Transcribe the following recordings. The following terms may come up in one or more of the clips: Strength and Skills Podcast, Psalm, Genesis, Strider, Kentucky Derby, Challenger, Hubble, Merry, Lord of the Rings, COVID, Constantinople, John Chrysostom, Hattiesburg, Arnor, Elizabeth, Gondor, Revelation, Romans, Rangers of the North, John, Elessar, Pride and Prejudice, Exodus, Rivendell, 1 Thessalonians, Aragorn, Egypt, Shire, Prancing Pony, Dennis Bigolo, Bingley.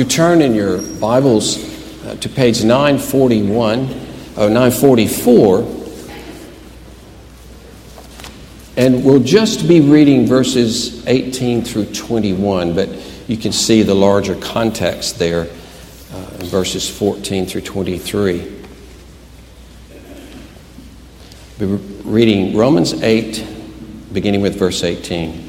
you turn in your Bibles to page 941 or 944, and we'll just be reading verses 18 through 21, but you can see the larger context there in verses 14 through 23. We're reading Romans 8, beginning with verse 18.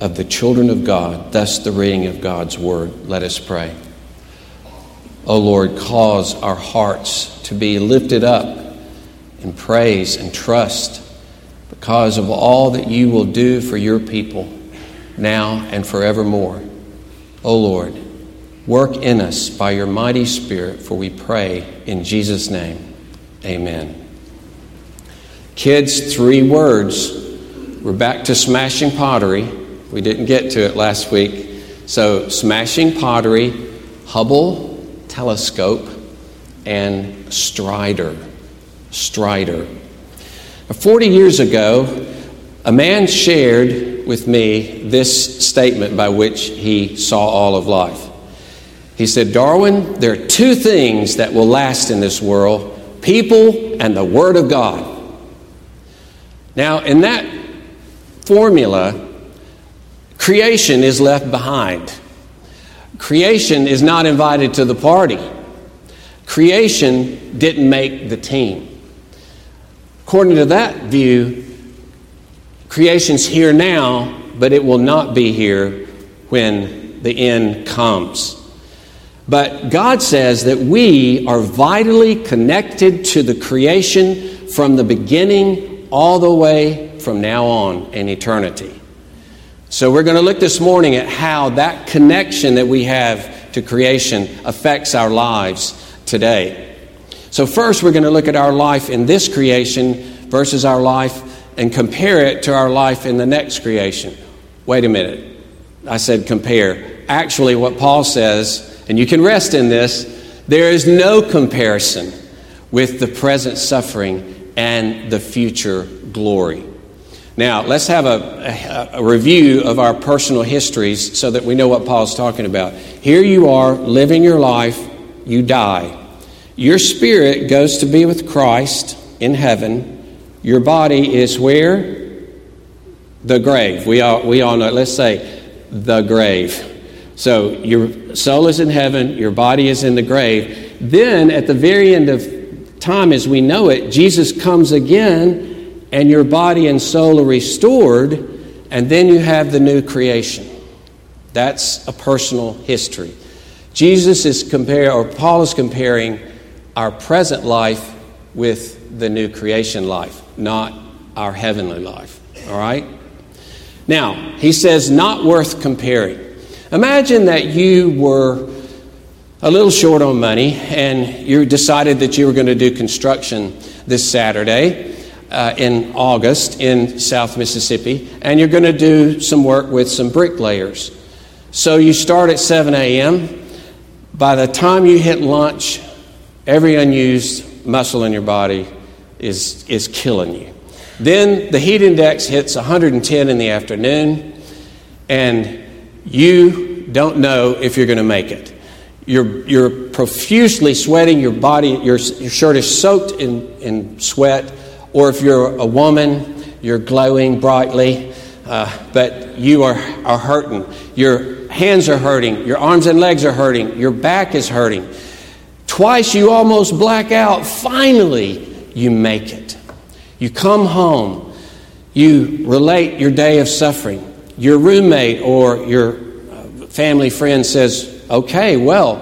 of the children of God. Thus the reading of God's word. Let us pray. O Lord, cause our hearts to be lifted up in praise and trust because of all that you will do for your people now and forevermore. O Lord, work in us by your mighty Spirit, for we pray in Jesus' name. Amen. Kids, three words. We're back to smashing pottery. We didn't get to it last week. So, smashing pottery, Hubble telescope, and Strider. 40 years ago, a man shared with me this statement by which he saw all of life. He said, "Darwin, there are two things that will last in this world, people and the Word of God." Now, in that formula, creation is left behind. Creation is not invited to the party. Creation didn't make the team. According to that view, creation's here now, but it will not be here when the end comes. But God says that we are vitally connected to the creation from the beginning all the way from now on in eternity. So we're going to look this morning at how that connection that we have to creation affects our lives today. So first, we're going to look at our life in this creation versus our life and compare it to our life in the next creation. Wait a minute. I said compare. Actually, what Paul says, and you can rest in this, there is no comparison with the present suffering and the future glory. Now, let's have a review of our personal histories so that we know what Paul's talking about. Here you are living your life, you die. Your spirit goes to be with Christ in heaven. Your body is where? The grave. We all know it. Let's say the grave. So your soul is in heaven, your body is in the grave. Then at the very end of time as we know it, Jesus comes again, and your body and soul are restored, and then you have the new creation. That's a personal history. Paul is comparing our present life with the new creation life, not our heavenly life. All right? Now, he says, not worth comparing. Imagine that you were a little short on money, and you decided that you were going to do construction this Saturday. In August in South Mississippi, and you're going to do some work with some bricklayers. So you start at 7 a.m. By the time you hit lunch, every unused muscle in your body is killing you. Then the heat index hits 110 in the afternoon, and you don't know if you're going to make it. You're profusely sweating. Your body, your shirt is soaked in sweat. Or if you're a woman, you're glowing brightly, but you are hurting. Your hands are hurting. Your arms and legs are hurting. Your back is hurting. Twice you almost black out. Finally, you make it. You come home. You relate your day of suffering. Your roommate or your family friend says, "Okay, well,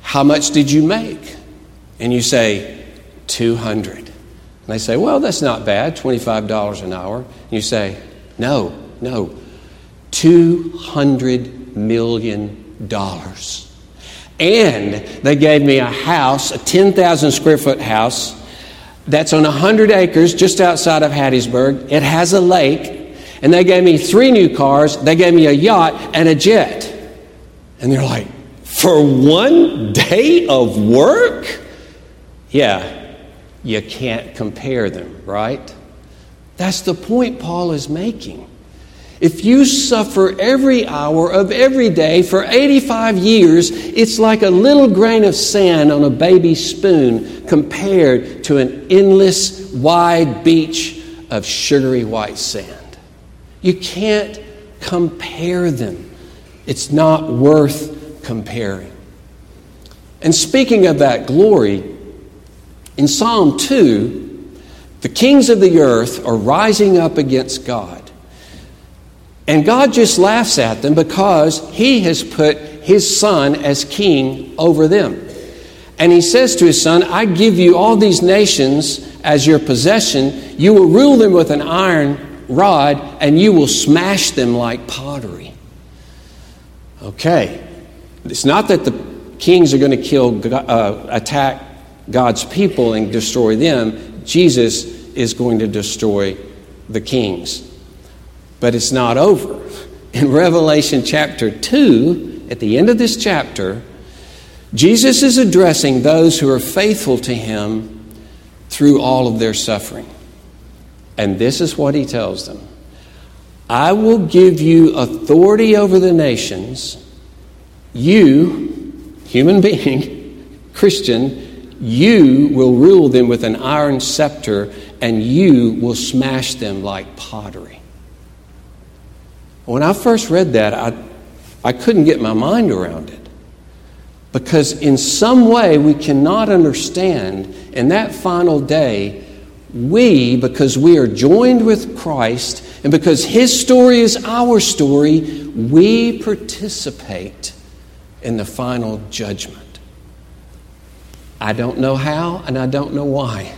how much did you make?" And you say, $200. And they say, "Well, that's not bad, $25 an hour." And you say, No. $200 million. And they gave me a house, a 10,000 square foot house, that's on 100 acres just outside of Hattiesburg. It has a lake. And they gave me 3 new cars. They gave me a yacht and a jet. And they're like, for one day of work? Yeah, you can't compare them, right? That's the point Paul is making. If you suffer every hour of every day for 85 years, it's like a little grain of sand on a baby spoon compared to an endless, wide beach of sugary white sand. You can't compare them. It's not worth comparing. And speaking of that glory, in Psalm 2, the kings of the earth are rising up against God. And God just laughs at them because he has put his son as king over them. And he says to his son, I give you all these nations as your possession. You will rule them with an iron rod, and you will smash them like pottery. Okay. It's not that the kings are going to attack God's people and destroy them. Jesus is going to destroy the kings. But it's not over. In Revelation chapter 2, at the end of this chapter, Jesus is addressing those who are faithful to him through all of their suffering. And this is what he tells them. I will give you authority over the nations. You, human being, Christian, you will rule them with an iron scepter, and you will smash them like pottery. When I first read that, I couldn't get my mind around it. Because in some way we cannot understand in that final day, because we are joined with Christ and because his story is our story, we participate in the final judgment. I don't know how and I don't know why,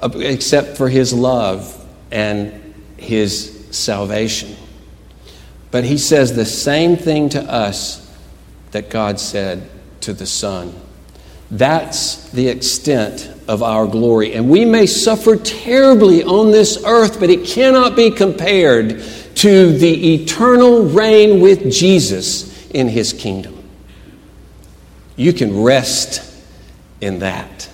except for his love and his salvation. But he says the same thing to us that God said to the Son. That's the extent of our glory. And we may suffer terribly on this earth, but it cannot be compared to the eternal reign with Jesus in his kingdom. You can rest in that.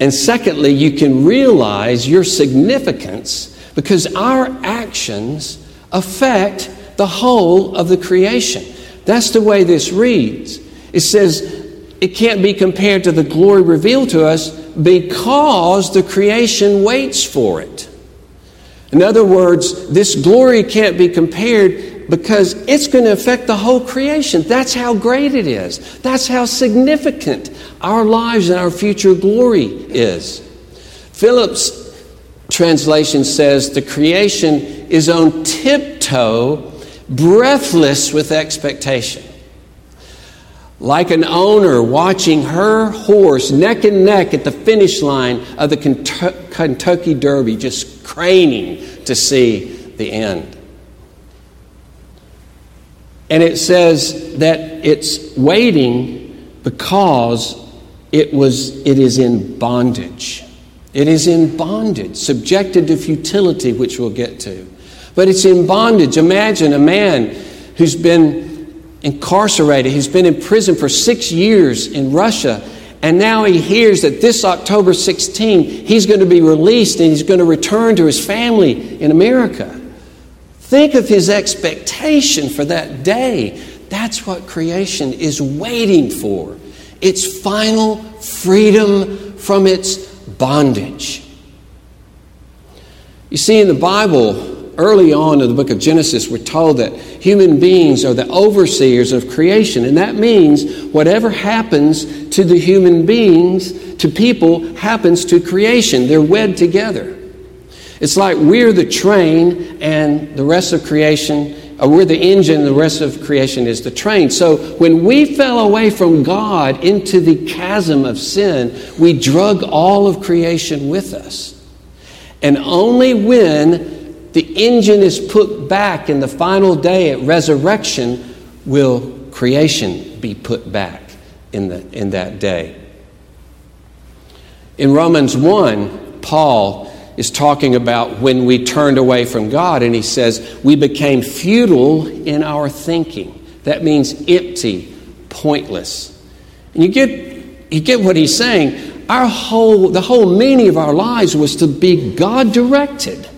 And secondly, you can realize your significance because our actions affect the whole of the creation. That's the way this reads. It says it can't be compared to the glory revealed to us because the creation waits for it. In other words, this glory can't be compared because it's going to affect the whole creation. That's how great it is. That's how significant our lives and our future glory is. Philip's translation says the creation is on tiptoe, breathless with expectation. Like an owner watching her horse neck and neck at the finish line of the Kentucky Derby, just craning to see the end. And it says that it's waiting because it is in bondage. It is in bondage, subjected to futility, which we'll get to. But it's in bondage. Imagine a man who's been incarcerated, who's been in prison for 6 years in Russia, and now he hears that this October 16, he's going to be released and he's going to return to his family in America. Think of his expectation for that day. That's what creation is waiting for. Its final freedom from its bondage. You see, in the Bible, early on in the book of Genesis, we're told that human beings are the overseers of creation. And that means whatever happens to the human beings, to people, happens to creation. They're wed together. It's like we're the train and the rest of creation, or we're the engine and the rest of creation is the train. So when we fell away from God into the chasm of sin, we drug all of creation with us. And only when the engine is put back in the final day at resurrection, will creation be put back in that day. In Romans 1, Paul is talking about when we turned away from God, and he says, we became futile in our thinking. That means empty, pointless. And you get what he's saying. The whole meaning of our lives was to be God-directed.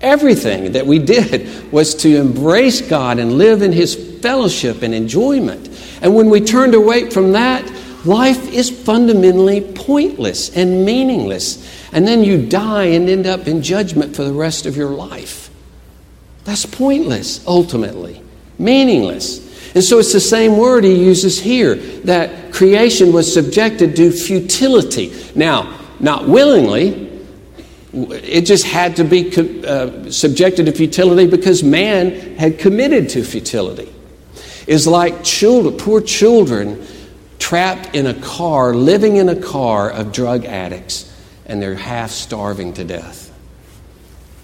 Everything that we did was to embrace God and live in his fellowship and enjoyment. And when we turned away from that, life is fundamentally pointless and meaningless. And then you die and end up in judgment for the rest of your life. That's pointless, ultimately. Meaningless. And so it's the same word he uses here, that creation was subjected to futility. Now, not willingly. It just had to be subjected to futility because man had committed to futility. It's like poor children... trapped in a car, living in a car of drug addicts, and they're half starving to death.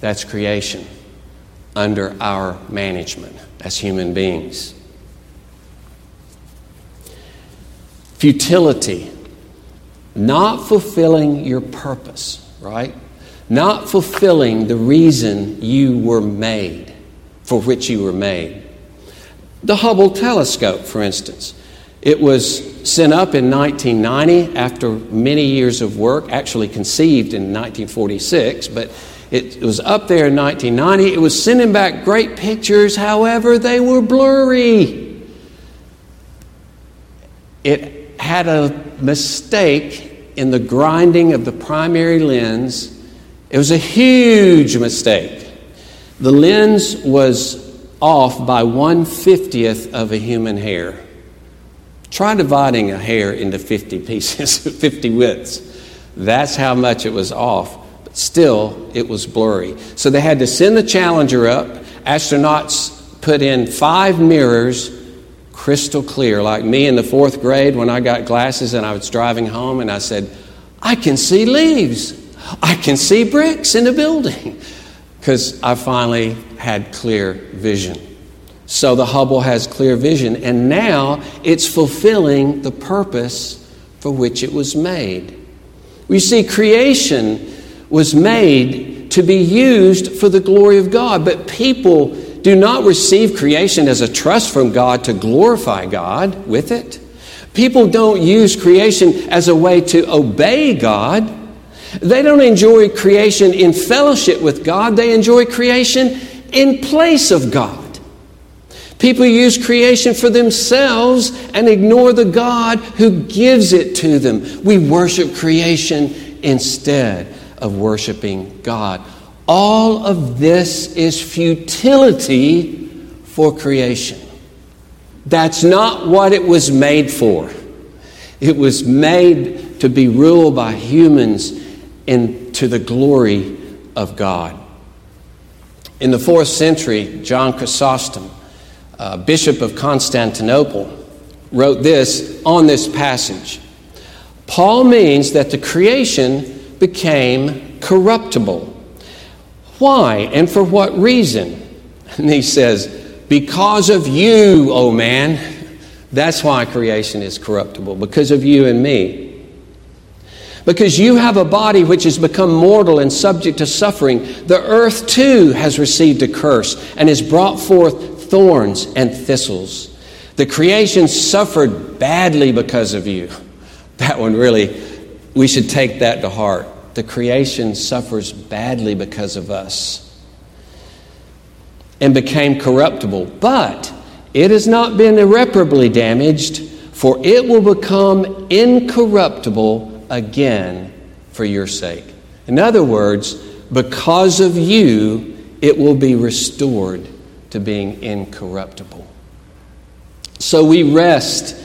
That's creation under our management as human beings. Futility, not fulfilling your purpose, right? Not fulfilling the reason you were made, for which you were made. The Hubble telescope, for instance, it was sent up in 1990 after many years of work, actually conceived in 1946, but it was up there in 1990. It was sending back great pictures, however, they were blurry. It had a mistake in the grinding of the primary lens. It was a huge mistake. The lens was off by 1/50th of a human hair. Try dividing a hair into 50 pieces, 50 widths. That's how much it was off. But still, it was blurry. So they had to send the Challenger up. Astronauts put in 5 mirrors, crystal clear. Like me in the 4th grade when I got glasses and I was driving home and I said, I can see leaves. I can see bricks in a building. Because I finally had clear vision. So the Hubble has clear vision, and now it's fulfilling the purpose for which it was made. We see creation was made to be used for the glory of God, but people do not receive creation as a trust from God to glorify God with it. People don't use creation as a way to obey God. They don't enjoy creation in fellowship with God. They enjoy creation in place of God. People use creation for themselves and ignore the God who gives it to them. We worship creation instead of worshiping God. All of this is futility for creation. That's not what it was made for. It was made to be ruled by humans and to the glory of God. In the 4th century, John Chrysostom, Bishop of Constantinople, wrote this on this passage. Paul means that the creation became corruptible. Why and for what reason? And he says, because of you, O man. That's why creation is corruptible, because of you and me. Because you have a body which has become mortal and subject to suffering. The earth too has received a curse and has brought forth thorns and thistles. The creation suffered badly because of you. That one really, we should take that to heart. The creation suffers badly because of us and became corruptible. But it has not been irreparably damaged, for it will become incorruptible again for your sake. In other words, because of you, it will be restored to being incorruptible. So we rest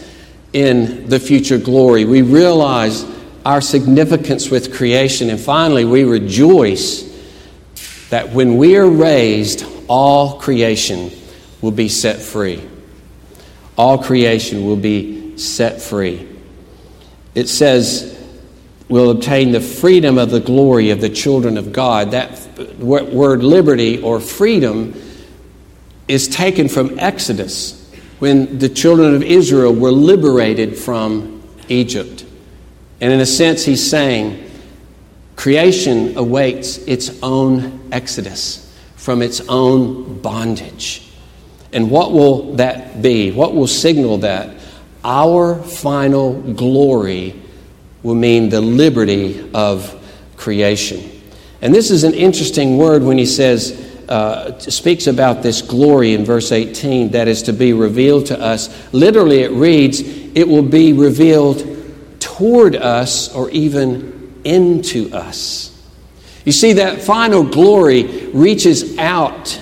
in the future glory. We realize our significance with creation. And finally, we rejoice that when we are raised, all creation will be set free. All creation will be set free. It says, we'll obtain the freedom of the glory of the children of God. That that word liberty or freedom is taken from Exodus, when the children of Israel were liberated from Egypt. And in a sense, he's saying, creation awaits its own exodus from its own bondage. And what will that be? What will signal that? Our final glory will mean the liberty of creation. And this is an interesting word when he says, speaks about this glory in verse 18 that is to be revealed to us. Literally it reads, it will be revealed toward us or even into us. You see, that final glory reaches out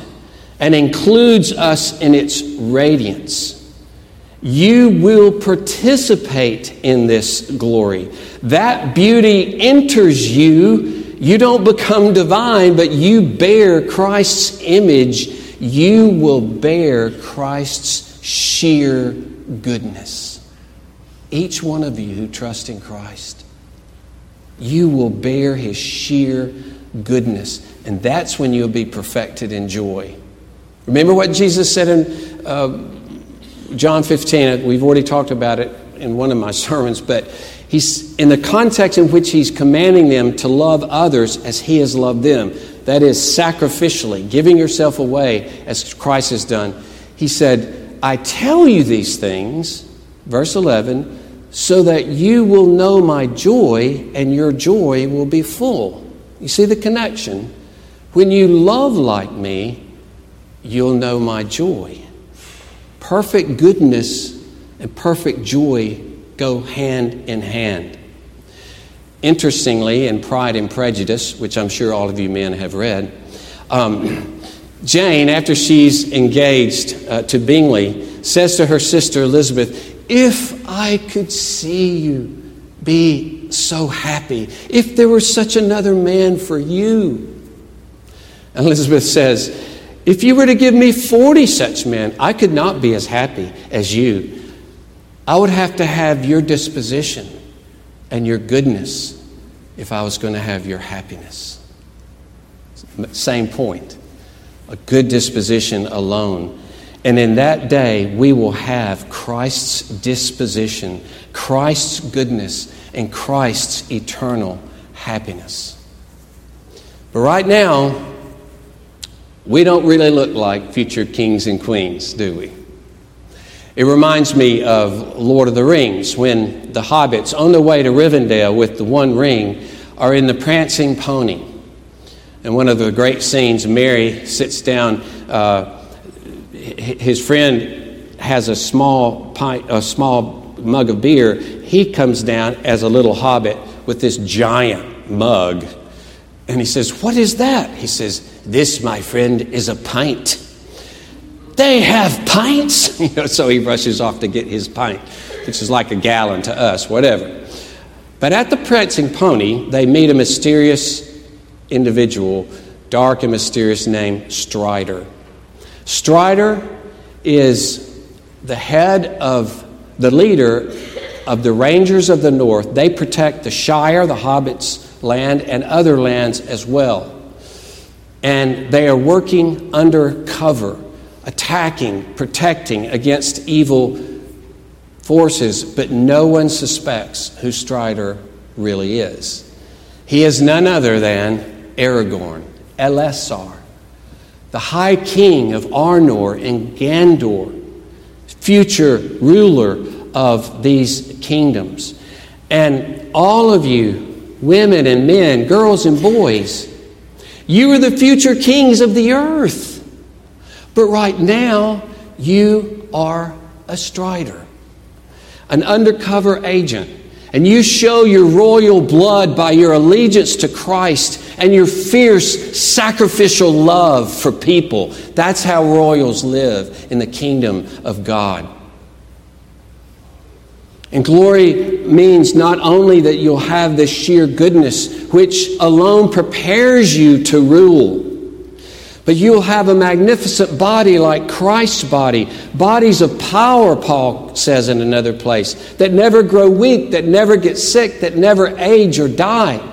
and includes us in its radiance. You will participate in this glory. That beauty enters you. You don't become divine, but you bear Christ's image. You will bear Christ's sheer goodness. Each one of you who trust in Christ, you will bear his sheer goodness. And that's when you'll be perfected in joy. Remember what Jesus said in John 15. We've already talked about it in one of my sermons, but he's in the context in which he's commanding them to love others as he has loved them. That is sacrificially, giving yourself away as Christ has done. He said, I tell you these things, verse 11, so that you will know my joy and your joy will be full. You see the connection? When you love like me, you'll know my joy. Perfect goodness and perfect joy go hand in hand. Interestingly, in Pride and Prejudice, which I'm sure all of you men have read, Jane, after she's engaged to Bingley, says to her sister Elizabeth, if I could see you be so happy, if there were such another man for you. And Elizabeth says, if you were to give me 40 such men, I could not be as happy as you. I would have to have your disposition and your goodness if I was going to have your happiness. Same point. A good disposition alone. And in that day, we will have Christ's disposition, Christ's goodness, and Christ's eternal happiness. But right now, we don't really look like future kings and queens, do we? It reminds me of Lord of the Rings, when the hobbits on their way to Rivendell with the one ring are in the Prancing Pony. And one of the great scenes, Merry sits down. His friend has a small mug of beer. He comes down as a little hobbit with this giant mug. And he says, what is that? He says, this, my friend, is a pint. They have pints. So he rushes off to get his pint, which is like a gallon to us, whatever. But at the Prancing Pony, they meet a mysterious individual, dark and mysterious, named Strider. Strider is the leader of the Rangers of the North. They protect the Shire, the Hobbits' land, and other lands as well. And they are working undercover, attacking, protecting against evil forces, but no one suspects who Strider really is. He is none other than Aragorn, Elessar, the High King of Arnor and Gondor, future ruler of these kingdoms. And all of you, women and men, girls and boys, you are the future kings of the earth. But right now, you are a Strider, an undercover agent, and you show your royal blood by your allegiance to Christ and your fierce sacrificial love for people. That's how royals live in the kingdom of God. And glory means not only that you'll have this sheer goodness, which alone prepares you to rule, but you'll have a magnificent body like Christ's body. Bodies of power, Paul says in another place, that never grow weak, that never get sick, that never age or die.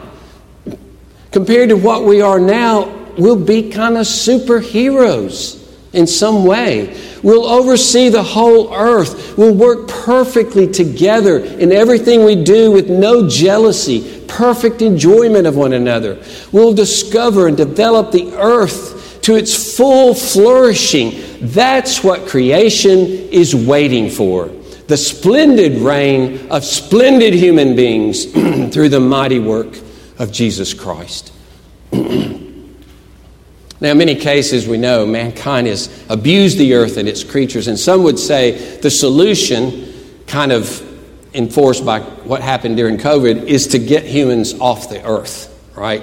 Compared to what we are now, We'll be kind of superheroes in some way. We'll oversee the whole earth. We'll work perfectly together in everything we do with no jealousy, perfect enjoyment of one another. We'll discover and develop the earth to its full flourishing. That's what creation is waiting for. The splendid reign of splendid human beings through the mighty work of Jesus Christ. Now, in many cases, we know mankind has abused the earth and its creatures. And some would say the solution, kind of enforced by what happened during COVID, is to get humans off the earth, right?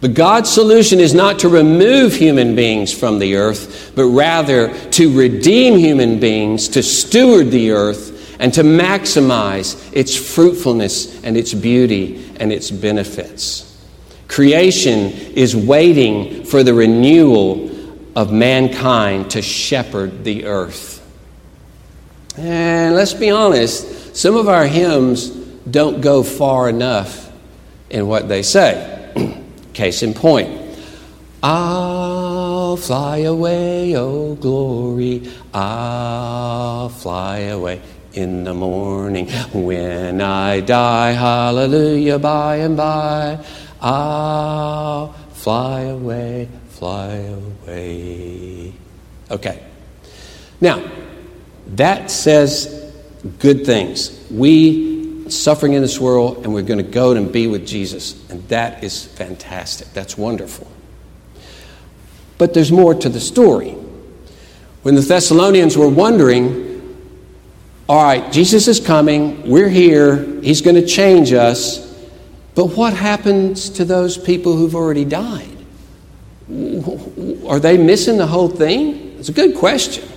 But God's solution is not to remove human beings from the earth, but rather to redeem human beings, to steward the earth, and to maximize its fruitfulness and its beauty and its benefits. Creation is waiting for the renewal of mankind to shepherd the earth. And let's be honest, some of our hymns don't go far enough in what they say. Case in point. I'll fly away, oh glory, I'll fly away. In the morning, when I die, hallelujah, by and by, I'll fly away, fly away. Okay. Now, that says good things. We suffering in this world, and we're going to go and be with Jesus. And that is fantastic. That's wonderful. But there's more to the story. When the Thessalonians were wondering, all right, Jesus is coming. We're here. He's going to change us. But what happens to those people who've already died? Are they missing the whole thing? It's a good question.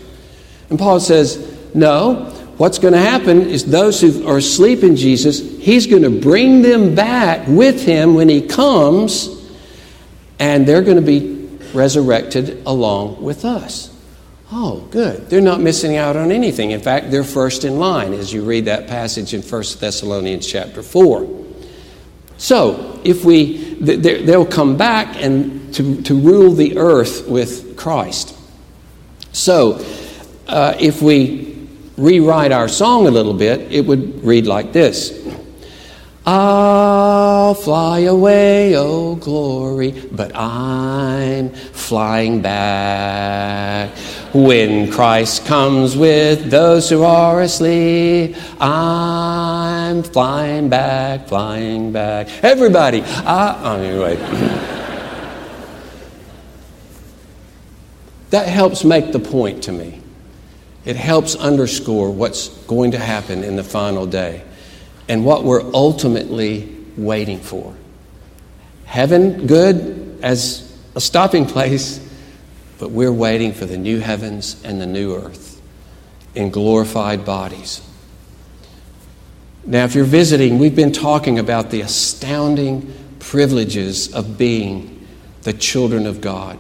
And Paul says, no, what's going to happen is those who are asleep in Jesus, he's going to bring them back with him when he comes, and they're going to be resurrected along with us. Oh, good. They're not missing out on anything. In fact, they're first in line as you read that passage in 1 Thessalonians chapter 4. So, if we, they'll come back and to rule the earth with Christ. So, if we rewrite our song a little bit, it would read like this. I'll fly away, oh glory, but I'm flying back. When Christ comes with those who are asleep, I'm flying back, flying back. Everybody, anyway. That helps make the point to me. It helps underscore what's going to happen in the final day. And what we're ultimately waiting for. Heaven, good as a stopping place, but we're waiting for the new heavens and the new earth in glorified bodies. Now, if you're visiting, we've been talking about the astounding privileges of being the children of God.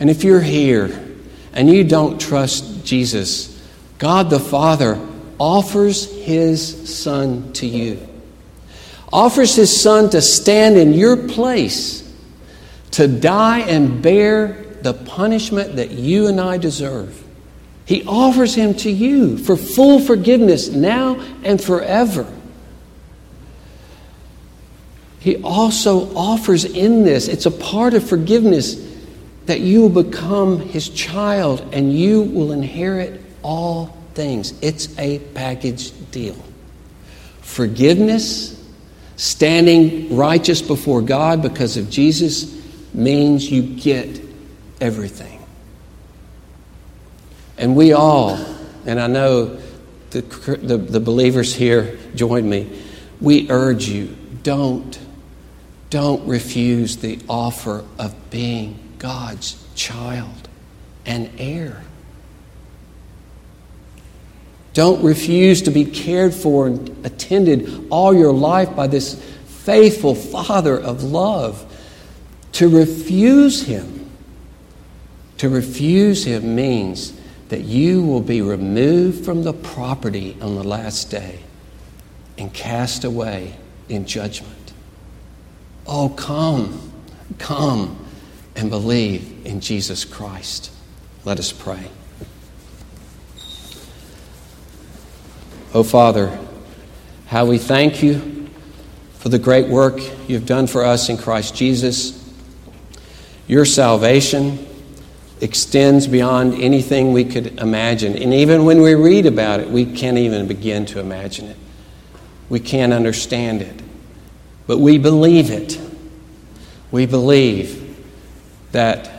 And if you're here and you don't trust Jesus, God the Father offers his son to you. Offers his son to stand in your place, to die and bear the punishment that you and I deserve. He offers him to you for full forgiveness now and forever. He also offers in this, it's a part of forgiveness, that you will become his child and you will inherit all things. It's a package deal. Forgiveness, standing righteous before God because of Jesus, means you get everything. And we all, and I know the believers here join me, we urge you, don't refuse the offer of being God's child and heir. Don't refuse to be cared for and attended all your life by this faithful Father of love. To refuse him means that you will be removed from the property on the last day and cast away in judgment. Oh, come, come, and believe in Jesus Christ. Let us pray. Oh, Father, how we thank you for the great work you've done for us in Christ Jesus. Your salvation extends beyond anything we could imagine. And even when we read about it, we can't even begin to imagine it. We can't understand it. But we believe it. We believe that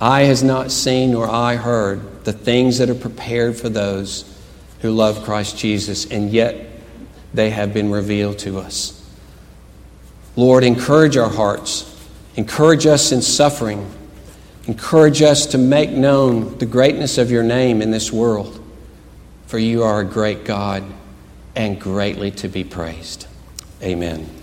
eye has not seen nor eye heard the things that are prepared for those who love Christ Jesus, and yet they have been revealed to us. Lord, encourage our hearts. Encourage us in suffering. Encourage us to make known the greatness of your name in this world, for you are a great God and greatly to be praised. Amen.